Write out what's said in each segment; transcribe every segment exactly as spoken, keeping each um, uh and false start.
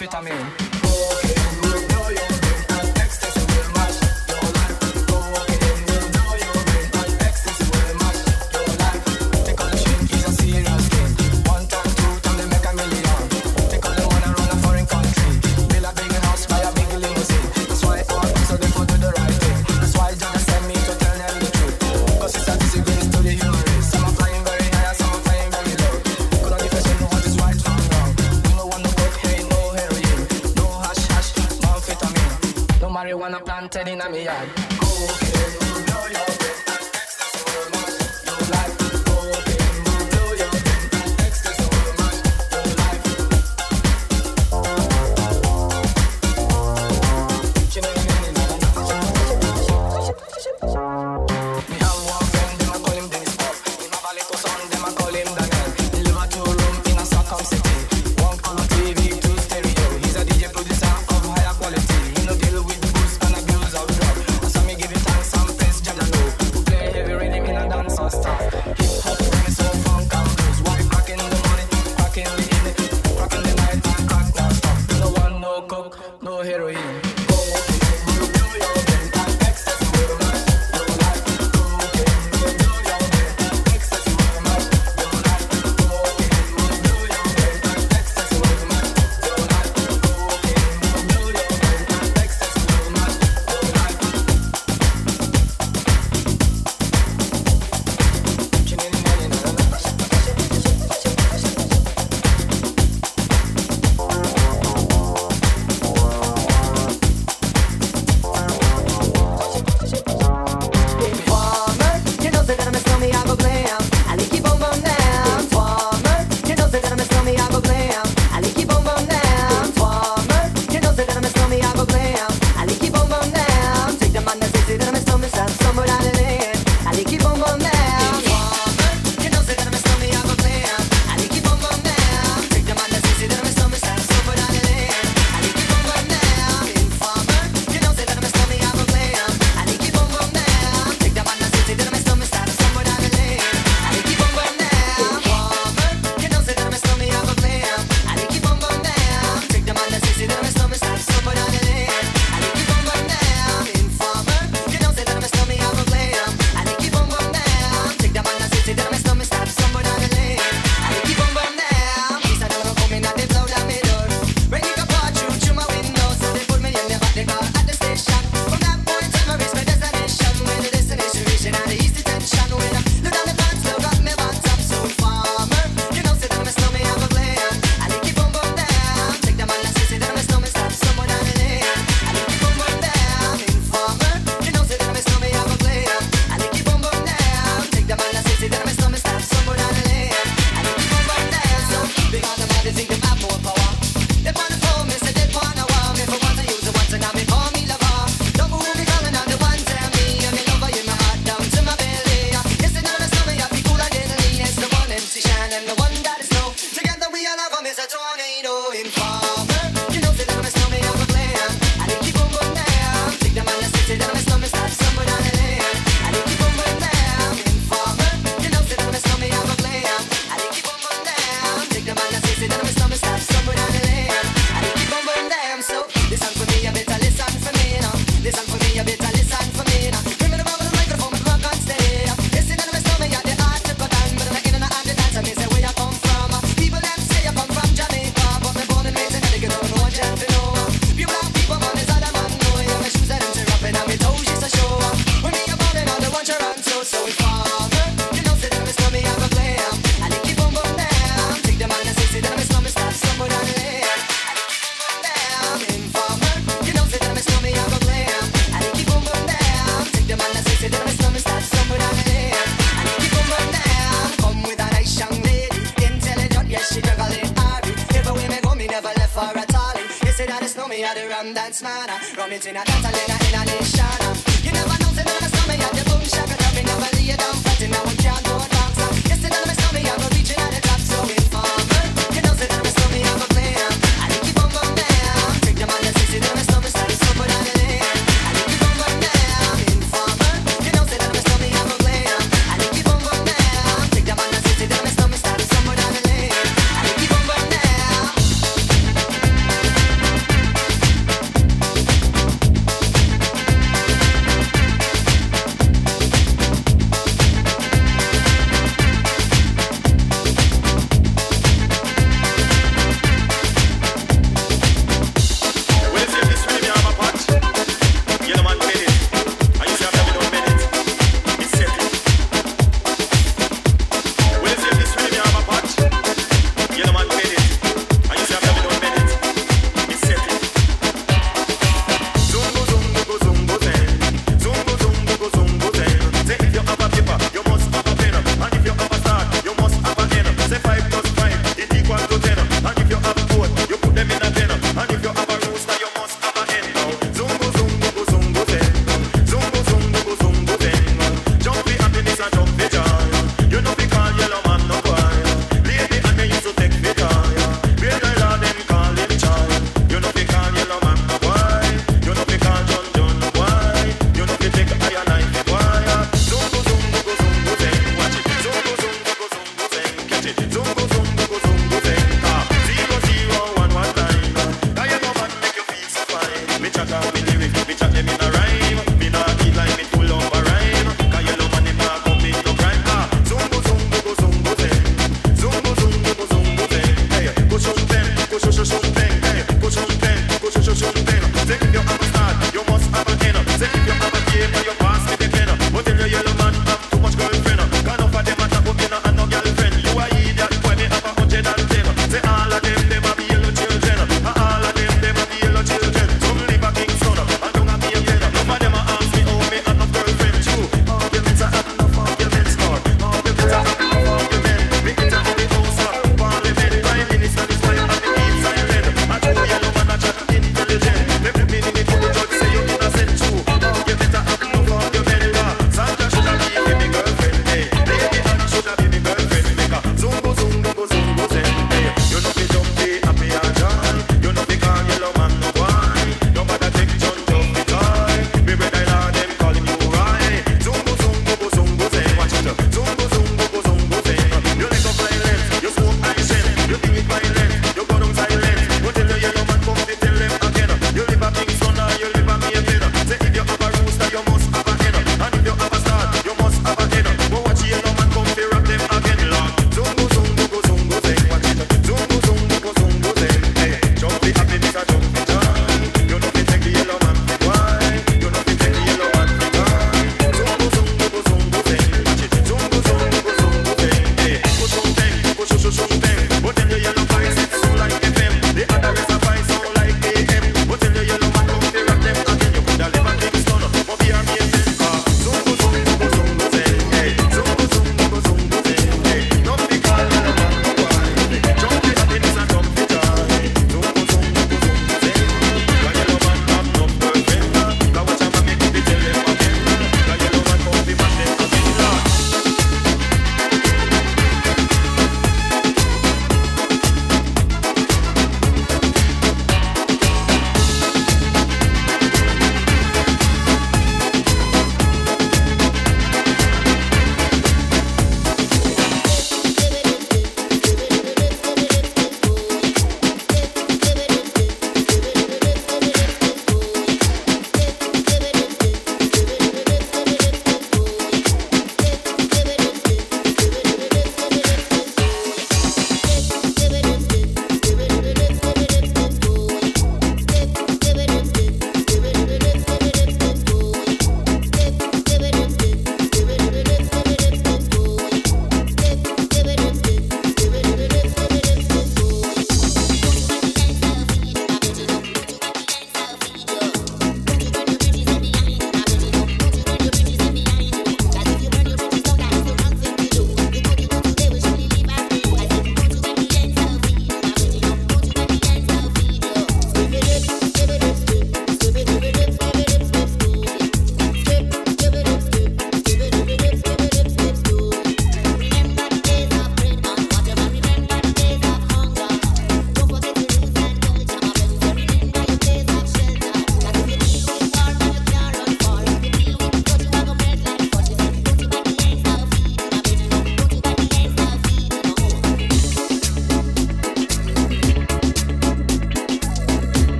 metafetamine. Marijuana plant, Teddy Namiya.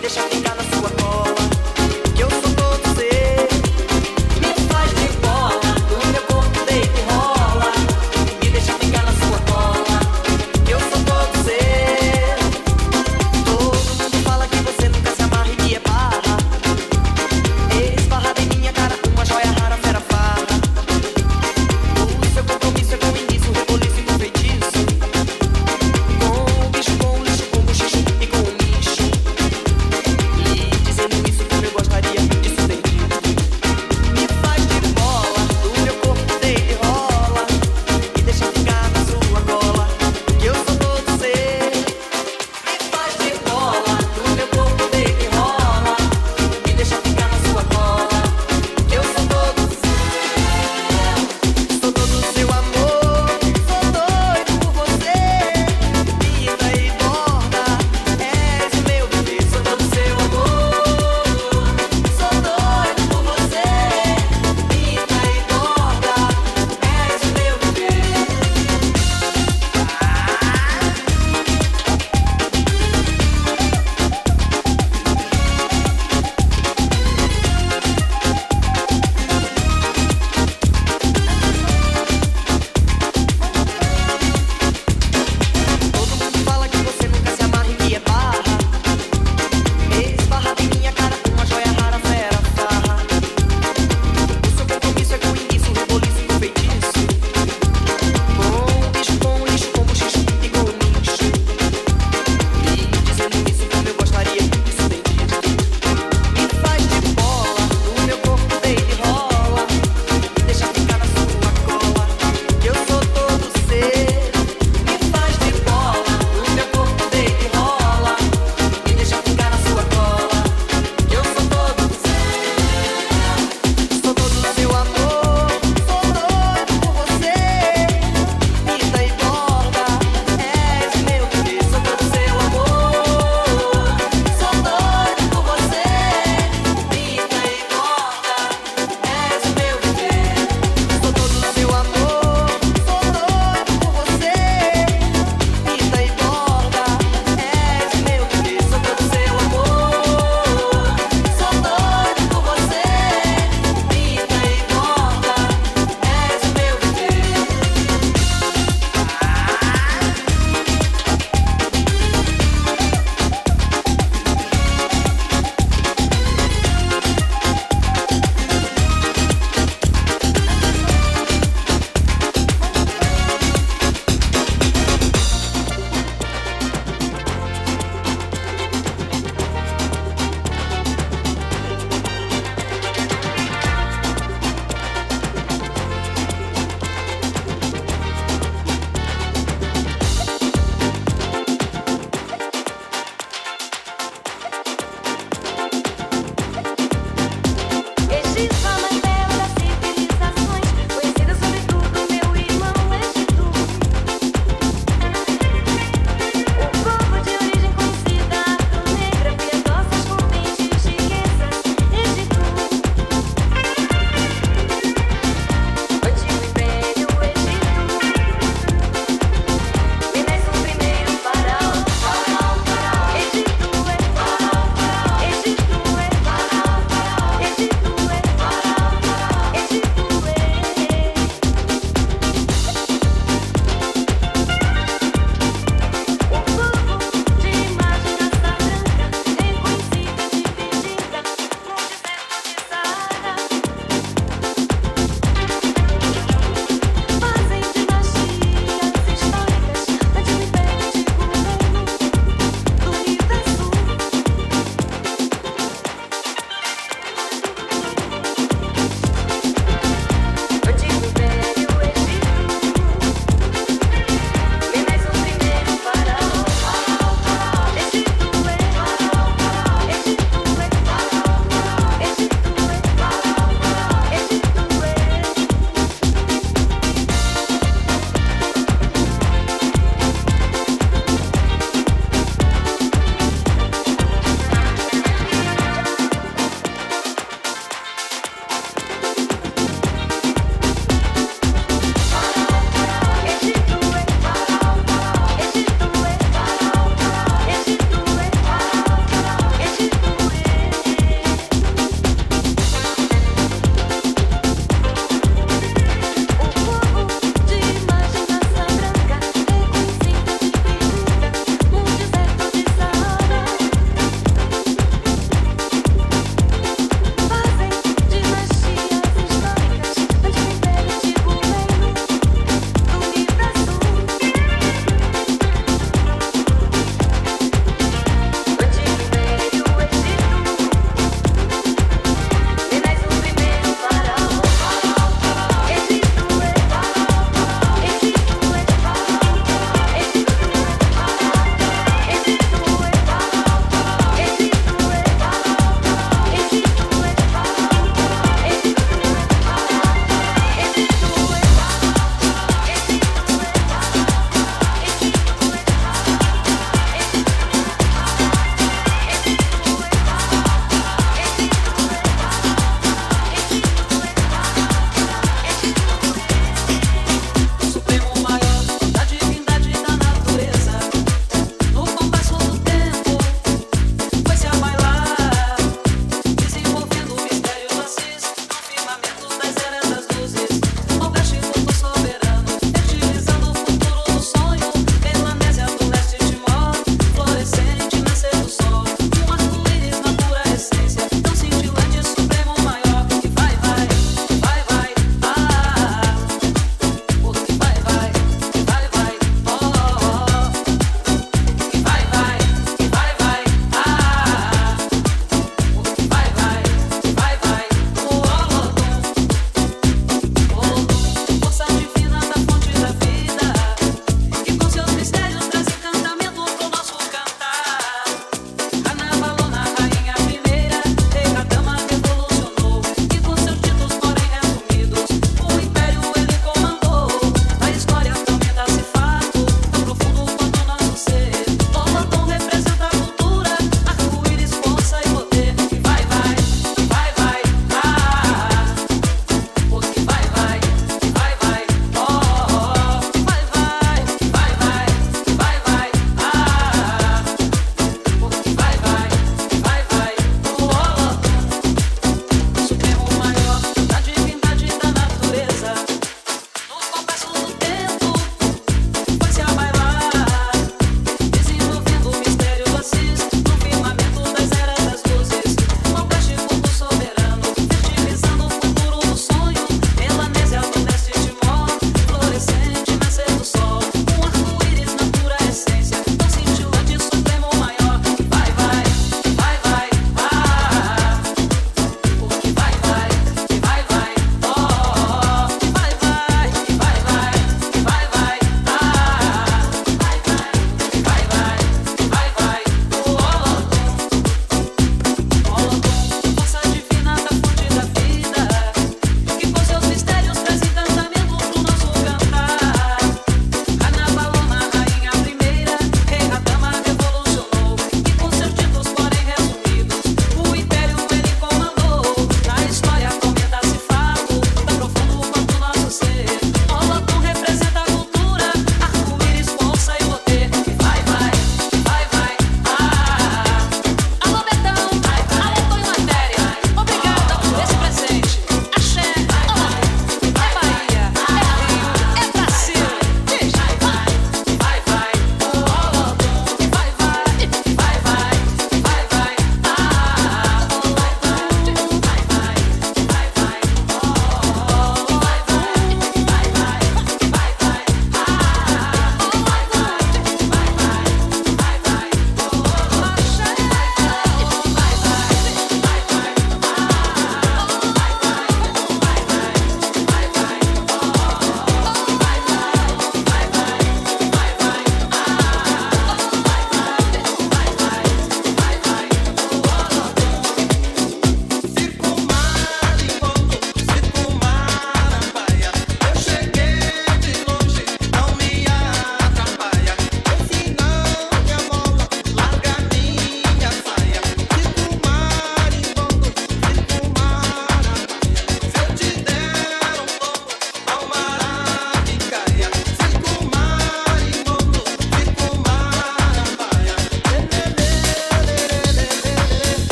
Thank you.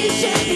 she said.